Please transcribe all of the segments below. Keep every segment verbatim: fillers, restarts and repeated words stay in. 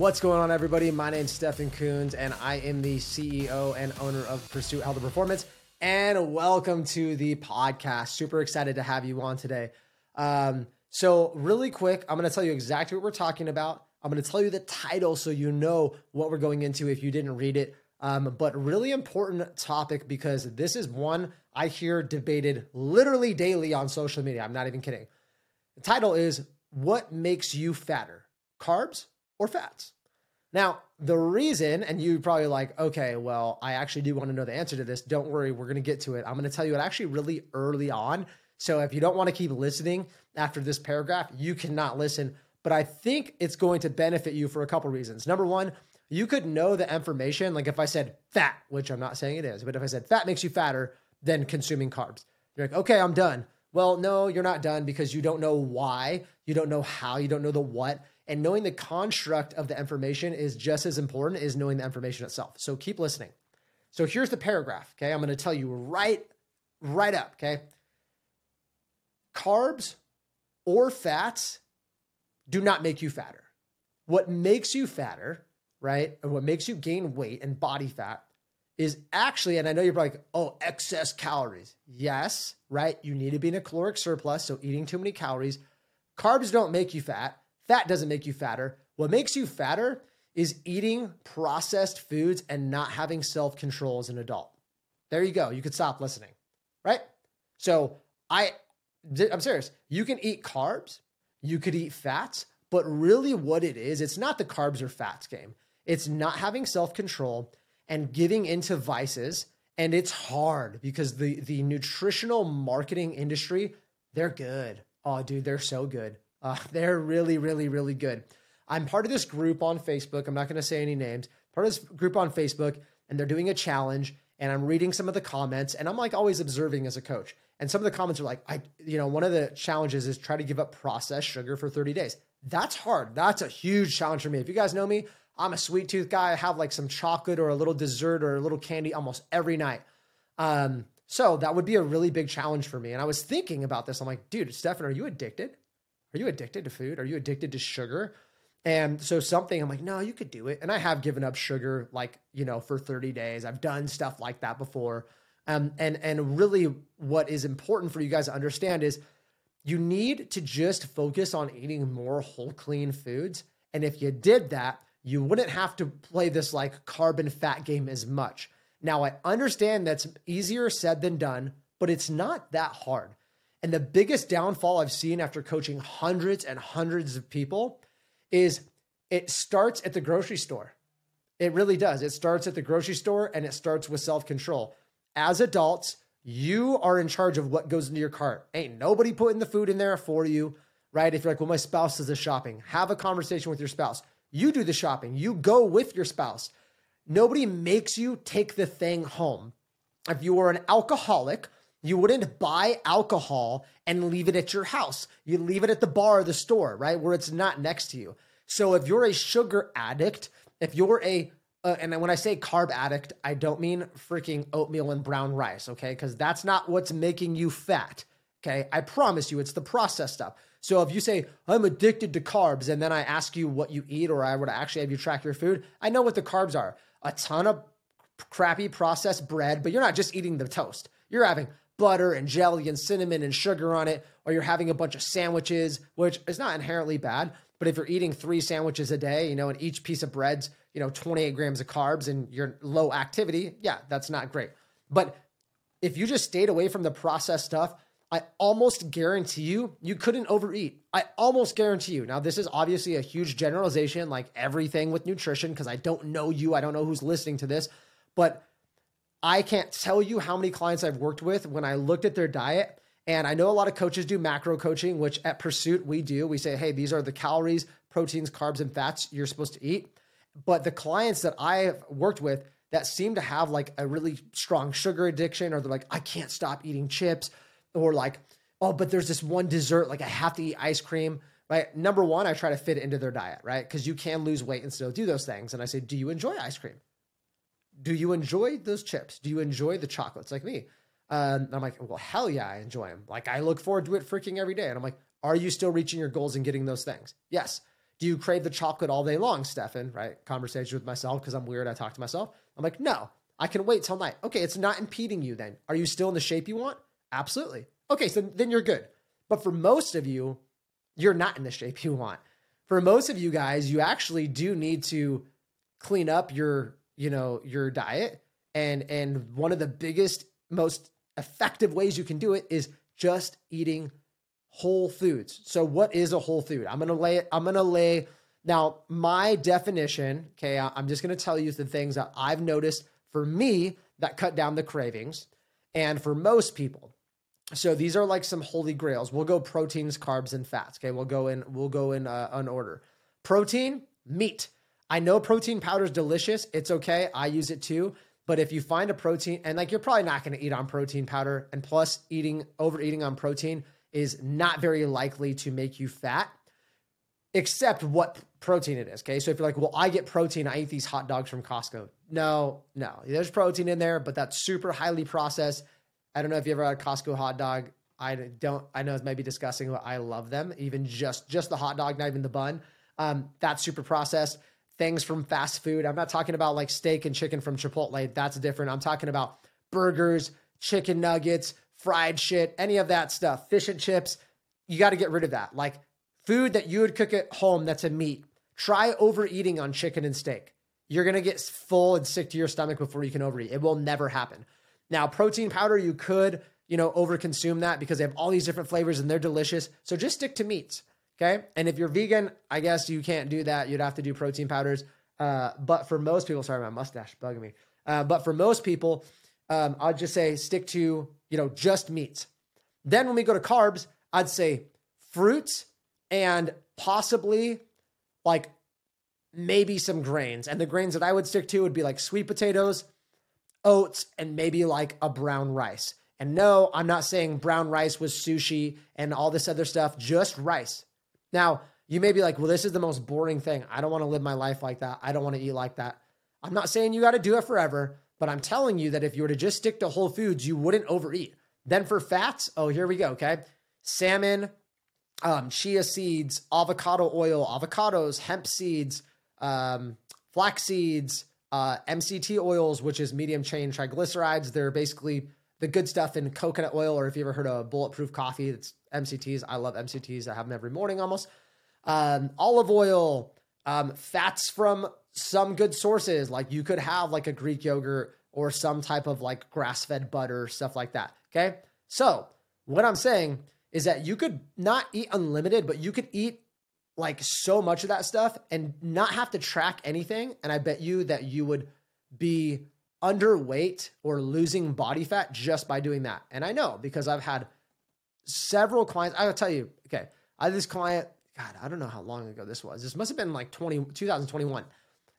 What's going on, everybody? My name's Stefan Koons, and I am the C E O and owner of Pursuit Health and Performance. And welcome to the podcast. Super excited to have you on today. Um, so really quick, I'm going to tell you exactly what we're talking about. I'm going to tell you the title so you know what we're going into if you didn't read it. Um, but really important topic, because this is one I hear debated literally daily on social media. I'm not even kidding. The title is, what makes you fatter, carbs or fats? Now, the reason, and you probably like, okay, well, I actually do want to know the answer to this. Don't worry, we're going to get to it. I'm going to tell you it actually really early on. So if you don't want to keep listening after this paragraph, you cannot listen. But I think it's going to benefit you for a couple reasons. Number one, you could know the information. Like if I said fat, which I'm not saying it is, but if I said fat makes you fatter than consuming carbs, you're like, okay, I'm done. Well, no, you're not done, because you don't know why, you don't know how, you don't know the what. And knowing the construct of the information is just as important as knowing the information itself. So keep listening. So here's the paragraph, okay? I'm going to tell you right, right up, okay? Carbs or fats do not make you fatter. What makes you fatter, right, and what makes you gain weight and body fat is actually, and I know you're probably like, oh, excess calories. Yes, right? You need to be in a caloric surplus, so eating too many calories. Carbs don't make you fat. Fat doesn't make you fatter. What makes you fatter is eating processed foods and not having self-control as an adult. There you go. You could stop listening, right? So I, I'm serious. You can eat carbs. You could eat fats. But really what it is, it's not the carbs or fats game. It's not having self-control and giving into vices. And it's hard because the, the nutritional marketing industry, they're good. Oh, dude, they're so good. Uh, they're really, really, really good. I'm part of this group on Facebook. I'm not going to say any names. Part of this group on Facebook, and they're doing a challenge. And I'm reading some of the comments, and I'm like always observing as a coach. And some of the comments are like, I, you know, one of the challenges is try to give up processed sugar for thirty days. That's hard. That's a huge challenge for me. If you guys know me, I'm a sweet tooth guy. I have like some chocolate or a little dessert or a little candy almost every night. Um, so that would be a really big challenge for me. And I was thinking about this. I'm like, dude, Stefan, are you addicted? Are you addicted to food? Are you addicted to sugar? And so something, I'm like, no, you could do it. And I have given up sugar, like, you know, for thirty days. I've done stuff like that before. Um, and, and really what is important for you guys to understand is you need to just focus on eating more whole, clean foods. And if you did that, you wouldn't have to play this like carb and fat game as much. Now, I understand that's easier said than done, but it's not that hard. And the biggest downfall I've seen after coaching hundreds and hundreds of people is it starts at the grocery store. It really does. It starts at the grocery store, and it starts with self-control. As adults, you are in charge of what goes into your cart. Ain't nobody putting the food in there for you, right? If you're like, well, my spouse does the shopping, have a conversation with your spouse. You do the shopping. You go with your spouse. Nobody makes you take the thing home. If you were an alcoholic, you wouldn't buy alcohol and leave it at your house. You leave it at the bar or the store, right? Where it's not next to you. So if you're a sugar addict, if you're a, uh, and when I say carb addict, I don't mean freaking oatmeal and brown rice, okay? Because that's not what's making you fat, okay? I promise you, it's the processed stuff. So if you say, I'm addicted to carbs, and then I ask you what you eat, or I would actually have you track your food, I know what the carbs are. A ton of crappy processed bread, but you're not just eating the toast. You're having butter and jelly and cinnamon and sugar on it, or you're having a bunch of sandwiches, which is not inherently bad. But if you're eating three sandwiches a day, you know, and each piece of bread's, you know, twenty-eight grams of carbs and you're low activity, yeah, that's not great. But if you just stayed away from the processed stuff, I almost guarantee you, you couldn't overeat. I almost guarantee you. Now, this is obviously a huge generalization, like everything with nutrition, because I don't know you. I don't know who's listening to this, but I can't tell you how many clients I've worked with when I looked at their diet. And I know a lot of coaches do macro coaching, which at Pursuit we do. We say, hey, these are the calories, proteins, carbs, and fats you're supposed to eat. But the clients that I've worked with that seem to have like a really strong sugar addiction, or they're like, I can't stop eating chips, or like, oh, but there's this one dessert, like I have to eat ice cream, right? Number one, I try to fit it into their diet, right? Because you can lose weight and still do those things. And I say, do you enjoy ice cream? Do you enjoy those chips? Do you enjoy the chocolates like me? Um, and I'm like, well, hell yeah, I enjoy them. Like I look forward to it freaking every day. And I'm like, are you still reaching your goals and getting those things? Yes. do you crave the chocolate all day long, Stefan? Right? Conversation with myself because I'm weird. I talk to myself. I'm like, no, I can wait till night. Okay, it's not impeding you then. Are you still in the shape you want? Absolutely. Okay, so then you're good. But for most of you, you're not in the shape you want. For most of you guys, you actually do need to clean up your, you know, your diet. And, and one of the biggest, most effective ways you can do it is just eating whole foods. So what is a whole food? I'm going to lay it. I'm going to lay now my definition. Okay. I'm just going to tell you the things that I've noticed for me that cut down the cravings and for most people. So these are like some holy grails. We'll go proteins, carbs, and fats. Okay. We'll go in, we'll go in uh, an order. Protein, meat. I know protein powder is delicious. It's okay. I use it too. But if you find a protein, and like, you're probably not going to eat on protein powder, and plus eating, overeating on protein is not very likely to make you fat, except what protein it is. Okay. So if you're like, well, I get protein, I eat these hot dogs from Costco. No, no, there's protein in there, but that's super highly processed. I don't know if you ever had a Costco hot dog. I don't, I know it may be disgusting, but I love them. Even just, just the hot dog, not even the bun. Um, that's super processed. Things from fast food. I'm not talking about like steak and chicken from Chipotle. That's different. I'm talking about burgers, chicken nuggets, fried shit, any of that stuff, fish and chips. You got to get rid of that. Like food that you would cook at home, that's a meat. Try overeating on chicken and steak. You're going to get full and sick to your stomach before you can overeat. It will never happen. Now, protein powder, you could, you know, overconsume that because they have all these different flavors and they're delicious. So just stick to meats. Okay. And if you're vegan, I guess you can't do that. You'd have to do protein powders. Uh, but for most people, sorry, my mustache bugging me. Uh, but for most people, um, I'd just say stick to, you know, just meats. Then when we go to carbs, I'd say fruits and possibly like maybe some grains. And the grains that I would stick to would be like sweet potatoes, oats, and maybe like a brown rice. And no, I'm not saying brown rice with sushi and all this other stuff, just rice. Now, you may be like, well, this is the most boring thing. I don't want to live my life like that. I don't want to eat like that. I'm not saying you got to do it forever, but I'm telling you that if you were to just stick to whole foods, you wouldn't overeat. Then for fats, oh, here we go, okay? Salmon, um, chia seeds, avocado oil, avocados, hemp seeds, um, flax seeds, uh, M C T oils, which is medium chain triglycerides. They're basically the good stuff in coconut oil, or if you ever heard of Bulletproof Coffee, it's M C Ts. I love M C Ts. I have them every morning almost. Um, olive oil, um, fats from some good sources. Like you could have like a Greek yogurt or some type of like grass-fed butter, stuff like that. Okay. So what I'm saying is that you could not eat unlimited, but you could eat like so much of that stuff and not have to track anything. And I bet you that you would be underweight or losing body fat just by doing that. And I know because I've had several clients. I'll tell you, okay, I had this client, God, I don't know how long ago this was. This must've been like twenty, twenty twenty-one.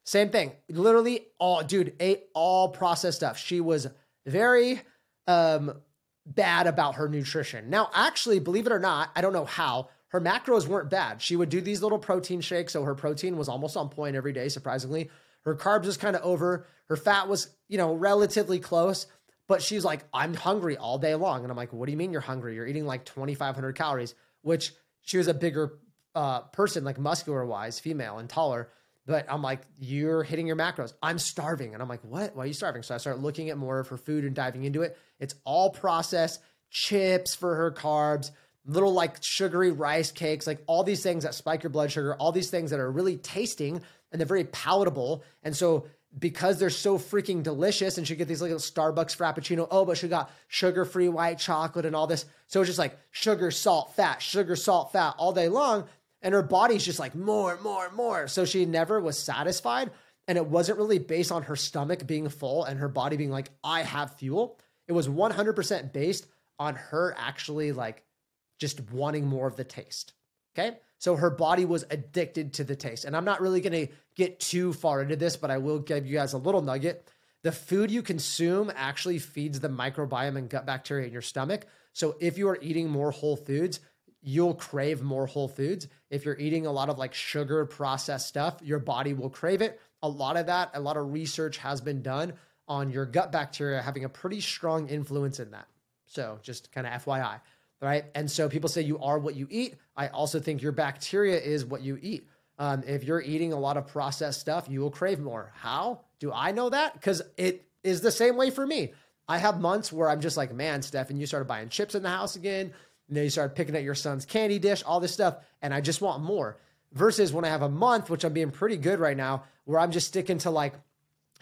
Same thing, literally all, dude, ate all processed stuff. She was very um, bad about her nutrition. Now, actually, believe it or not, I don't know how, her macros weren't bad. She would do these little protein shakes. So her protein was almost on point every day, surprisingly. Her carbs was kind of over. Her fat was, you know, relatively close, but she's like, I'm hungry all day long. And I'm like, what do you mean you're hungry? You're eating like twenty-five hundred calories, which she was a bigger uh, person, like muscular wise, female and taller. But I'm like, you're hitting your macros. I'm starving. And I'm like, what? Why are you starving? So I started looking at more of her food and diving into it. It's all processed chips for her carbs, little like sugary rice cakes, like all these things that spike your blood sugar, all these things that are really tasting and they're very palatable. And so because they're so freaking delicious, and she get these little Starbucks Frappuccino, oh, but she got sugar-free white chocolate and all this. So it's just like sugar, salt, fat, sugar, salt, fat all day long. And her body's just like more, more, more. So she never was satisfied. And it wasn't really based on her stomach being full and her body being like, I have fuel. It was one hundred percent based on her actually like just wanting more of the taste. Okay. So her body was addicted to the taste. And I'm not really going to get too far into this, but I will give you guys a little nugget. The food you consume actually feeds the microbiome and gut bacteria in your stomach. So if you are eating more whole foods, you'll crave more whole foods. If you're eating a lot of like sugar processed stuff, your body will crave it. A lot of that, a lot of research has been done on your gut bacteria having a pretty strong influence in that. So just kind of F Y I. Right. And so people say you are what you eat. I also think your bacteria is what you eat. Um, if you're eating a lot of processed stuff, you will crave more. How do I know that? Because it is the same way for me. I have months where I'm just like, man, Stefan, you started buying chips in the house again. And then you started picking at your son's candy dish, all this stuff. And I just want more. Versus when I have a month, which I'm being pretty good right now, where I'm just sticking to like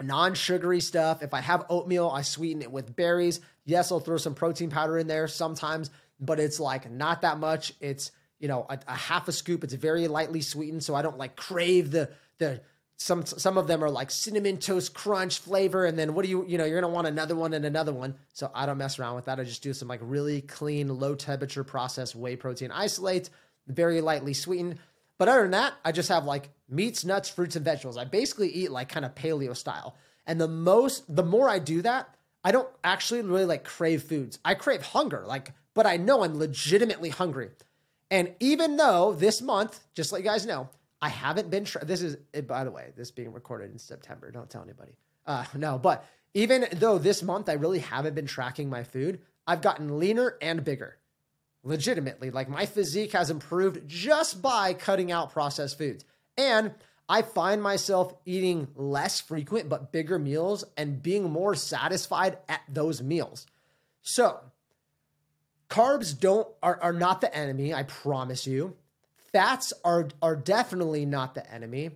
non-sugary stuff. If I have oatmeal, I sweeten it with berries. Yes, I'll throw some protein powder in there sometimes, but it's like not that much. It's, you know, a, a half a scoop. It's very lightly sweetened. So I don't like crave the, the, some, some of them are like cinnamon toast crunch flavor. And then what do you, you know, you're going to want another one and another one. So I don't mess around with that. I just do some like really clean, low temperature processed whey protein isolate, very lightly sweetened. But other than that, I just have like meats, nuts, fruits, and vegetables. I basically eat like kind of paleo style. And the most, the more I do that, I don't actually really like crave foods. I crave hunger, like, but I know I'm legitimately hungry. And even though this month, just to let you guys know, I haven't been, tra- this is, by the way, this being recorded in September, don't tell anybody. Uh, no, but even though this month I really haven't been tracking my food, I've gotten leaner and bigger. Legitimately, like my physique has improved just by cutting out processed foods. And I find myself eating less frequent, but bigger meals and being more satisfied at those meals. So carbs don't are, are not the enemy. I promise you. Fats are, are definitely not the enemy.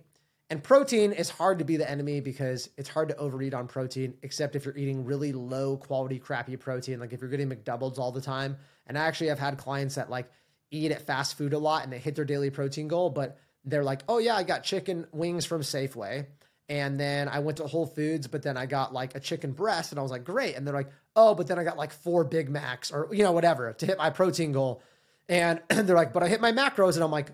And protein is hard to be the enemy because it's hard to overeat on protein, except if you're eating really low quality, crappy protein. Like if you're getting McDoubles all the time. And I actually have had clients that like eat at fast food a lot and they hit their daily protein goal, but they're like, oh yeah, I got chicken wings from Safeway. And then I went to Whole Foods, but then I got like a chicken breast and I was like, great. And they're like, oh, but then I got like four Big Macs or, you know, whatever to hit my protein goal. And they're like, but I hit my macros. And I'm like,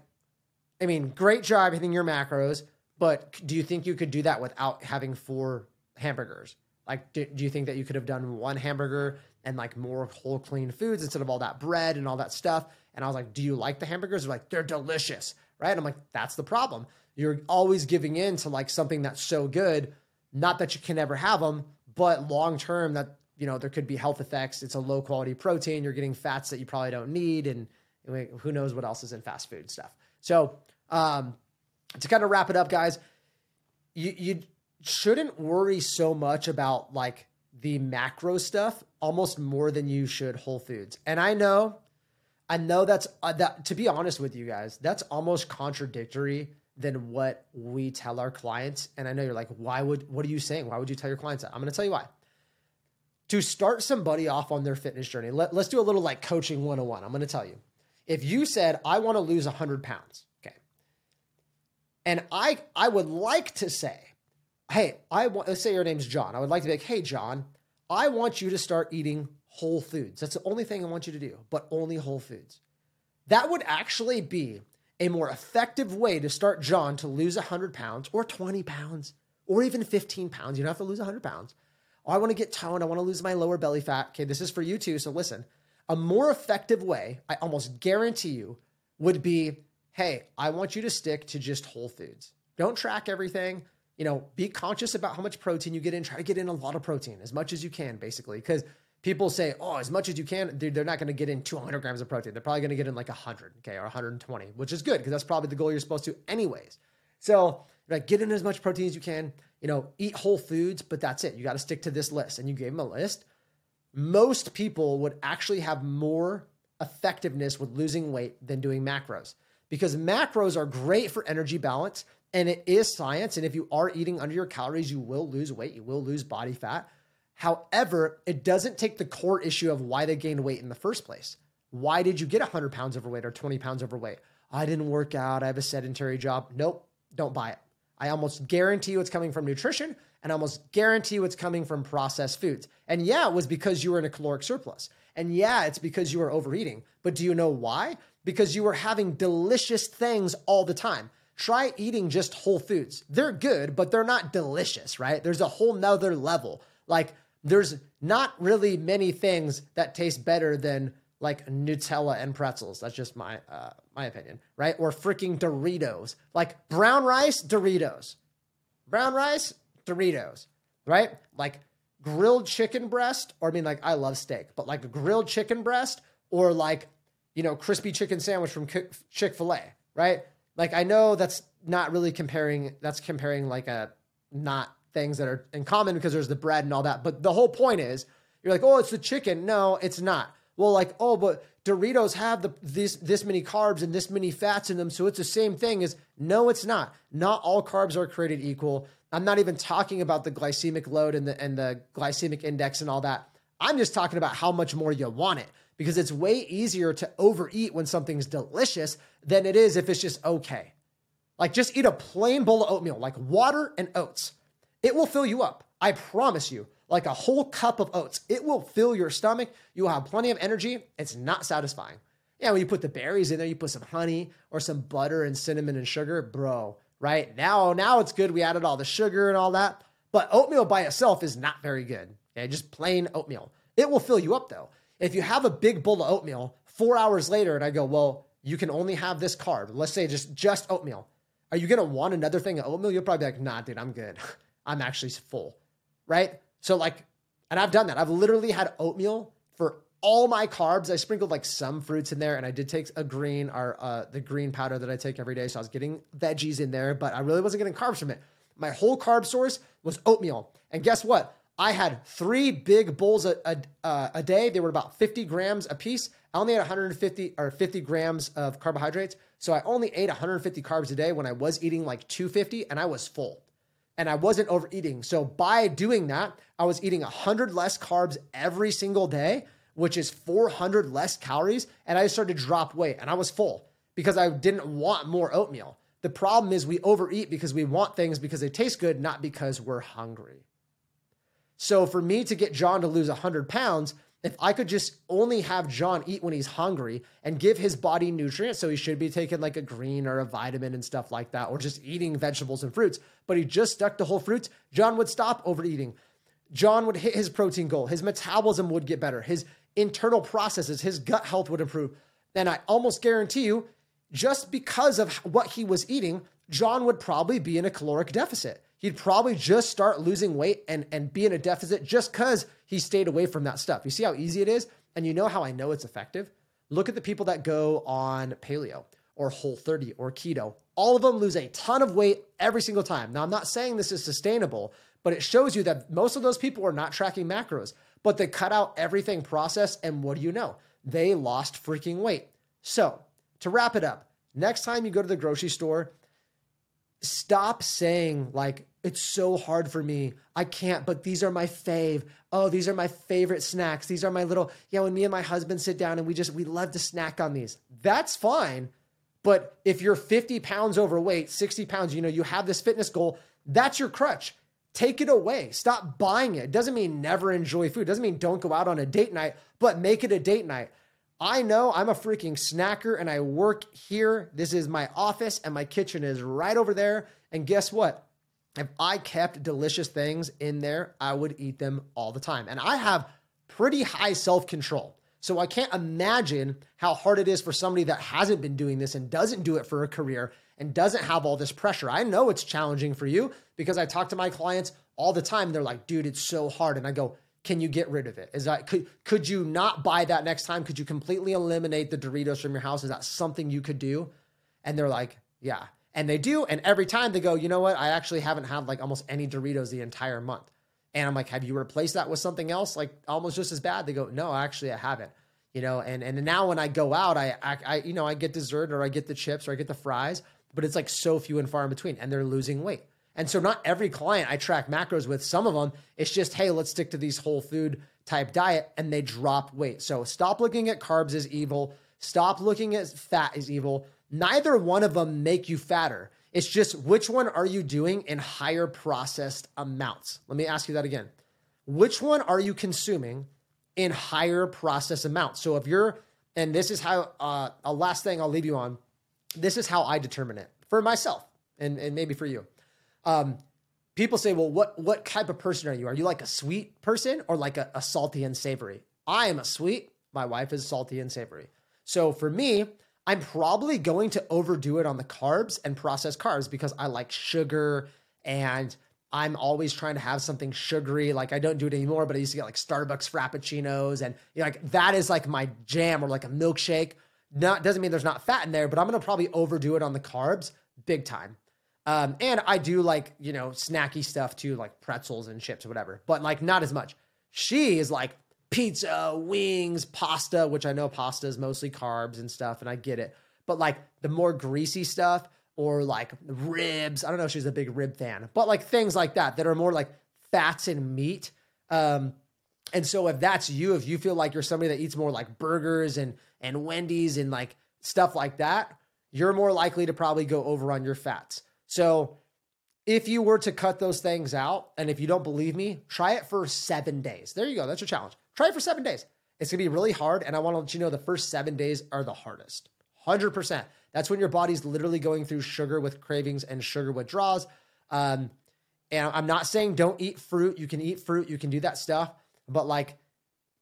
I mean, great job hitting your macros. But do you think you could do that without having four hamburgers? Like, do, do you think that you could have done one hamburger and like more whole clean foods instead of all that bread and all that stuff? And I was like, do you like the hamburgers? They're like, they're delicious, right? I'm like, that's the problem. You're always giving in to like something that's so good. Not that you can never have them, but long-term that, you know, there could be health effects. It's a low quality protein. You're getting fats that you probably don't need. And who knows what else is in fast food stuff. So, um, to kind of wrap it up, guys, you, you shouldn't worry so much about like the macro stuff, almost more than you should whole foods. And I know, I know that's, uh, that, to be honest with you guys, that's almost contradictory than what we tell our clients. And I know you're like, why would, what are you saying? Why would you tell your clients that? I'm going to tell you why. To start somebody off on their fitness journey, let, let's do a little like coaching one oh one. I'm going to tell you, if you said, I want to lose one hundred pounds, and I I would like to say, hey, I want, let's say your name's John. I would like to be like, hey, John, I want you to start eating whole foods. That's the only thing I want you to do, but only whole foods. That would actually be a more effective way to start John to lose one hundred pounds or twenty pounds or even fifteen pounds. You don't have to lose one hundred pounds. Oh, I want to get toned. I want to lose my lower belly fat. Okay, this is for you too. So listen, a more effective way, I almost guarantee you, would be, hey, I want you to stick to just whole foods. Don't track everything. You know, be conscious about how much protein you get in. Try to get in a lot of protein, as much as you can, basically. Because people say, oh, as much as you can, dude, they're not going to get in two hundred grams of protein. They're probably going to get in like one hundred, okay, or one hundred twenty, which is good because that's probably the goal you're supposed to anyways. So like, get in as much protein as you can, you know, eat whole foods, but that's it. You got to stick to this list. And you gave them a list. Most people would actually have more effectiveness with losing weight than doing macros. Because macros are great for energy balance and it is science. And if you are eating under your calories, you will lose weight. You will lose body fat. However, it doesn't take the core issue of why they gained weight in the first place. Why did you get one hundred pounds overweight or twenty pounds overweight? I didn't work out. I have a sedentary job. Nope. Don't buy it. I almost guarantee you it's coming from nutrition and almost guarantee you it's coming from processed foods. And yeah, it was because you were in a caloric surplus. And yeah, it's because you were overeating. But do you know why? Because you were having delicious things all the time. Try eating just whole foods. They're good, but they're not delicious, right? There's a whole nother level. Like there's not really many things that taste better than like Nutella and pretzels. That's just my, uh, my opinion, right? Or freaking Doritos, like brown rice, Doritos, brown rice, Doritos, right? Like grilled chicken breast, or I mean like I love steak, but like a grilled chicken breast or like, you know, crispy chicken sandwich from Chick-fil-A, right? Like, I know that's not really comparing, that's comparing like a, not things that are in common because there's the bread and all that. But the whole point is you're like, oh, it's the chicken. No, it's not. Well, like, oh, but Doritos have the, this, this many carbs and this many fats in them. So it's the same thing as, no, it's not. Not all carbs are created equal. I'm not even talking about the glycemic load and the, and the glycemic index and all that. I'm just talking about how much more you want it, because it's way easier to overeat when something's delicious than it is if it's just okay. Like, just eat a plain bowl of oatmeal, like water and oats. It will fill you up. I promise you, like a whole cup of oats. It will fill your stomach. You'll have plenty of energy. It's not satisfying. Yeah, when you put the berries in there, you put some honey or some butter and cinnamon and sugar, bro, right? Now, now it's good. We added all the sugar and all that. But oatmeal by itself is not very good. Okay, just plain oatmeal. It will fill you up though. If you have a big bowl of oatmeal four hours later and I go, well, you can only have this carb. Let's say just, just oatmeal. Are you going to want another thing of oatmeal? You'll probably be like, nah, dude, I'm good. I'm actually full, right? So like, and I've done that. I've literally had oatmeal for all my carbs. I sprinkled like some fruits in there, and I did take a green or uh, the green powder that I take every day. So I was getting veggies in there, but I really wasn't getting carbs from it. My whole carb source was oatmeal. And guess what? I had three big bowls a, a, uh, a day. They were about fifty grams a piece. I only had one hundred fifty or fifty grams of carbohydrates. So I only ate one hundred fifty carbs a day when I was eating like two fifty, and I was full and I wasn't overeating. So by doing that, I was eating one hundred less carbs every single day, which is four hundred less calories. And I started to drop weight, and I was full because I didn't want more oatmeal. The problem is we overeat because we want things because they taste good, not because we're hungry. So for me to get John to lose one hundred pounds, if I could just only have John eat when he's hungry and give his body nutrients, so he should be taking like a green or a vitamin and stuff like that, or just eating vegetables and fruits, but he just stuck to whole fruits, John would stop overeating. John would hit his protein goal. His metabolism would get better. His internal processes, his gut health would improve. And I almost guarantee you, just because of what he was eating, John would probably be in a caloric deficit. He'd probably just start losing weight and, and be in a deficit just because he stayed away from that stuff. You see how easy it is? And you know how I know it's effective? Look at the people that go on paleo or Whole thirty or keto. All of them lose a ton of weight every single time. Now, I'm not saying this is sustainable, but it shows you that most of those people are not tracking macros, but they cut out everything processed. And what do you know? They lost freaking weight. So to wrap it up, next time you go to the grocery store, stop saying like, it's so hard for me. I can't, but these are my fave. Oh, these are my favorite snacks. These are my little, yeah, when me and my husband sit down and we just, we love to snack on these. That's fine. But if you're fifty pounds overweight, sixty pounds, you know, you have this fitness goal, that's your crutch. Take it away. Stop buying it. It doesn't mean never enjoy food. It doesn't mean don't go out on a date night, but make it a date night. I know I'm a freaking snacker and I work here. This is my office and my kitchen is right over there. And guess what? If I kept delicious things in there, I would eat them all the time. And I have pretty high self-control. So I can't imagine how hard it is for somebody that hasn't been doing this and doesn't do it for a career and doesn't have all this pressure. I know it's challenging for you because I talk to my clients all the time. They're like, dude, it's so hard. And I go, can you get rid of it? Is that, could, could you not buy that next time? Could you completely eliminate the Doritos from your house? Is that something you could do? And they're like, yeah. And they do. And every time they go, you know what? I actually haven't had like almost any Doritos the entire month. And I'm like, have you replaced that with something else? Like almost just as bad. They go, no, actually I haven't, you know? And, and now when I go out, I, I, I, you know, I get dessert or I get the chips or I get the fries, but it's like so few and far in between and they're losing weight. And so not every client I track macros with. Some of them, it's just, hey, let's stick to these whole food type diet and they drop weight. So stop looking at carbs as evil. Stop looking at fat as evil. Neither one of them make you fatter. It's just, which one are you doing in higher processed amounts? Let me ask you that again. Which one are you consuming in higher processed amounts? So if you're, and this is how, uh, a last thing I'll leave you on. This is how I determine it for myself and, and maybe for you. Um, people say, well, what, what type of person are you? Are you like a sweet person or like a, a salty and savory? I am a sweet. My wife is salty and savory. So for me, I'm probably going to overdo it on the carbs and processed carbs because I like sugar and I'm always trying to have something sugary. Like I don't do it anymore, but I used to get like Starbucks Frappuccinos and you know, like that is like my jam or like a milkshake. Not doesn't mean there's not fat in there, but I'm going to probably overdo it on the carbs big time. Um, and I do like, you know, snacky stuff too, like pretzels and chips or whatever, but like not as much. She is like pizza, wings, pasta, which I know pasta is mostly carbs and stuff, and I get it. But like the more greasy stuff or like ribs, I don't know if she's a big rib fan, but like things like that, that are more like fats and meat. Um, and so if that's you, if you feel like you're somebody that eats more like burgers and, and Wendy's and like stuff like that, you're more likely to probably go over on your fats. So if you were to cut those things out, and if you don't believe me, try it for seven days. There you go. That's your challenge. Try it for seven days. It's going to be really hard. And I want to let you know the first seven days are the hardest. one hundred percent. That's when your body's literally going through sugar with cravings and sugar withdrawals. Um, and I'm not saying don't eat fruit. You can eat fruit. You can do that stuff. But like,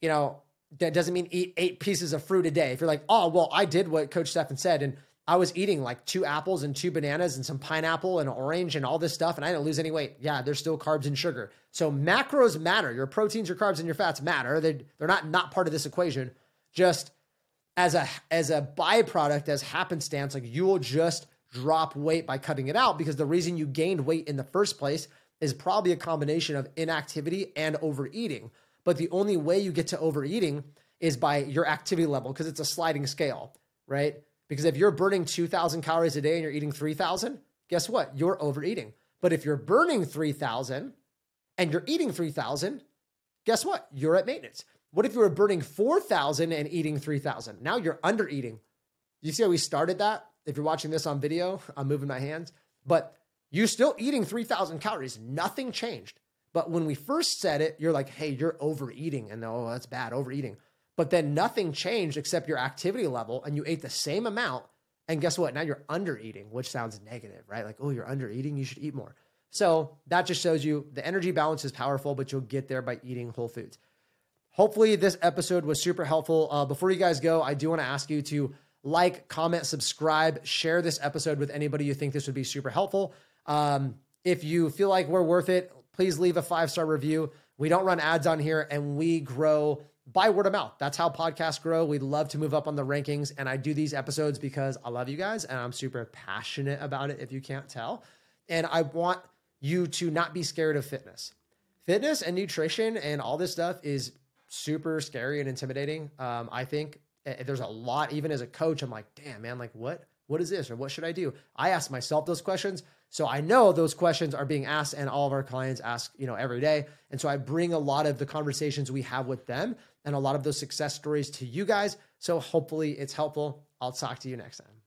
you know, that doesn't mean eat eight pieces of fruit a day. If you're like, oh, well, I did what Coach Stefan said, and I was eating like two apples and two bananas and some pineapple and orange and all this stuff, and I didn't lose any weight. Yeah, there's still carbs and sugar. So macros matter. Your proteins, your carbs, and your fats matter. They, they're not not part of this equation. Just as a as a byproduct, as happenstance, like you will just drop weight by cutting it out, because the reason you gained weight in the first place is probably a combination of inactivity and overeating. But the only way you get to overeating is by your activity level, because it's a sliding scale, right? Because if you're burning two thousand calories a day and you're eating three thousand, guess what? You're overeating. But if you're burning three thousand and you're eating three thousand, guess what? You're at maintenance. What if you were burning four thousand and eating three thousand? Now you're under eating. You see how we started that? If you're watching this on video, I'm moving my hands, but you're still eating three thousand calories. Nothing changed. But when we first said it, you're like, hey, you're overeating. And oh, that's bad, overeating. But then nothing changed except your activity level, and you ate the same amount. And guess what? Now you're under eating, which sounds negative, right? Like, oh, you're under eating, you should eat more. So that just shows you the energy balance is powerful, but you'll get there by eating whole foods. Hopefully this episode was super helpful. Uh, before you guys go, I do want to ask you to like, comment, subscribe, share this episode with anybody you think this would be super helpful. Um, if you feel like we're worth it, please leave a five-star review. We don't run ads on here, and we grow by word of mouth. That's how podcasts grow. We'd love to move up on the rankings. And I do these episodes because I love you guys and I'm super passionate about it, if you can't tell. And I want you to not be scared of fitness. Fitness and nutrition and all this stuff is super scary and intimidating. Um, I think there's a lot, even as a coach, I'm like, damn, man, like what, what is this? Or what should I do? I ask myself those questions. So I know those questions are being asked, and all of our clients ask, you know, every day. And so I bring a lot of the conversations we have with them and a lot of those success stories to you guys. So hopefully it's helpful. I'll talk to you next time.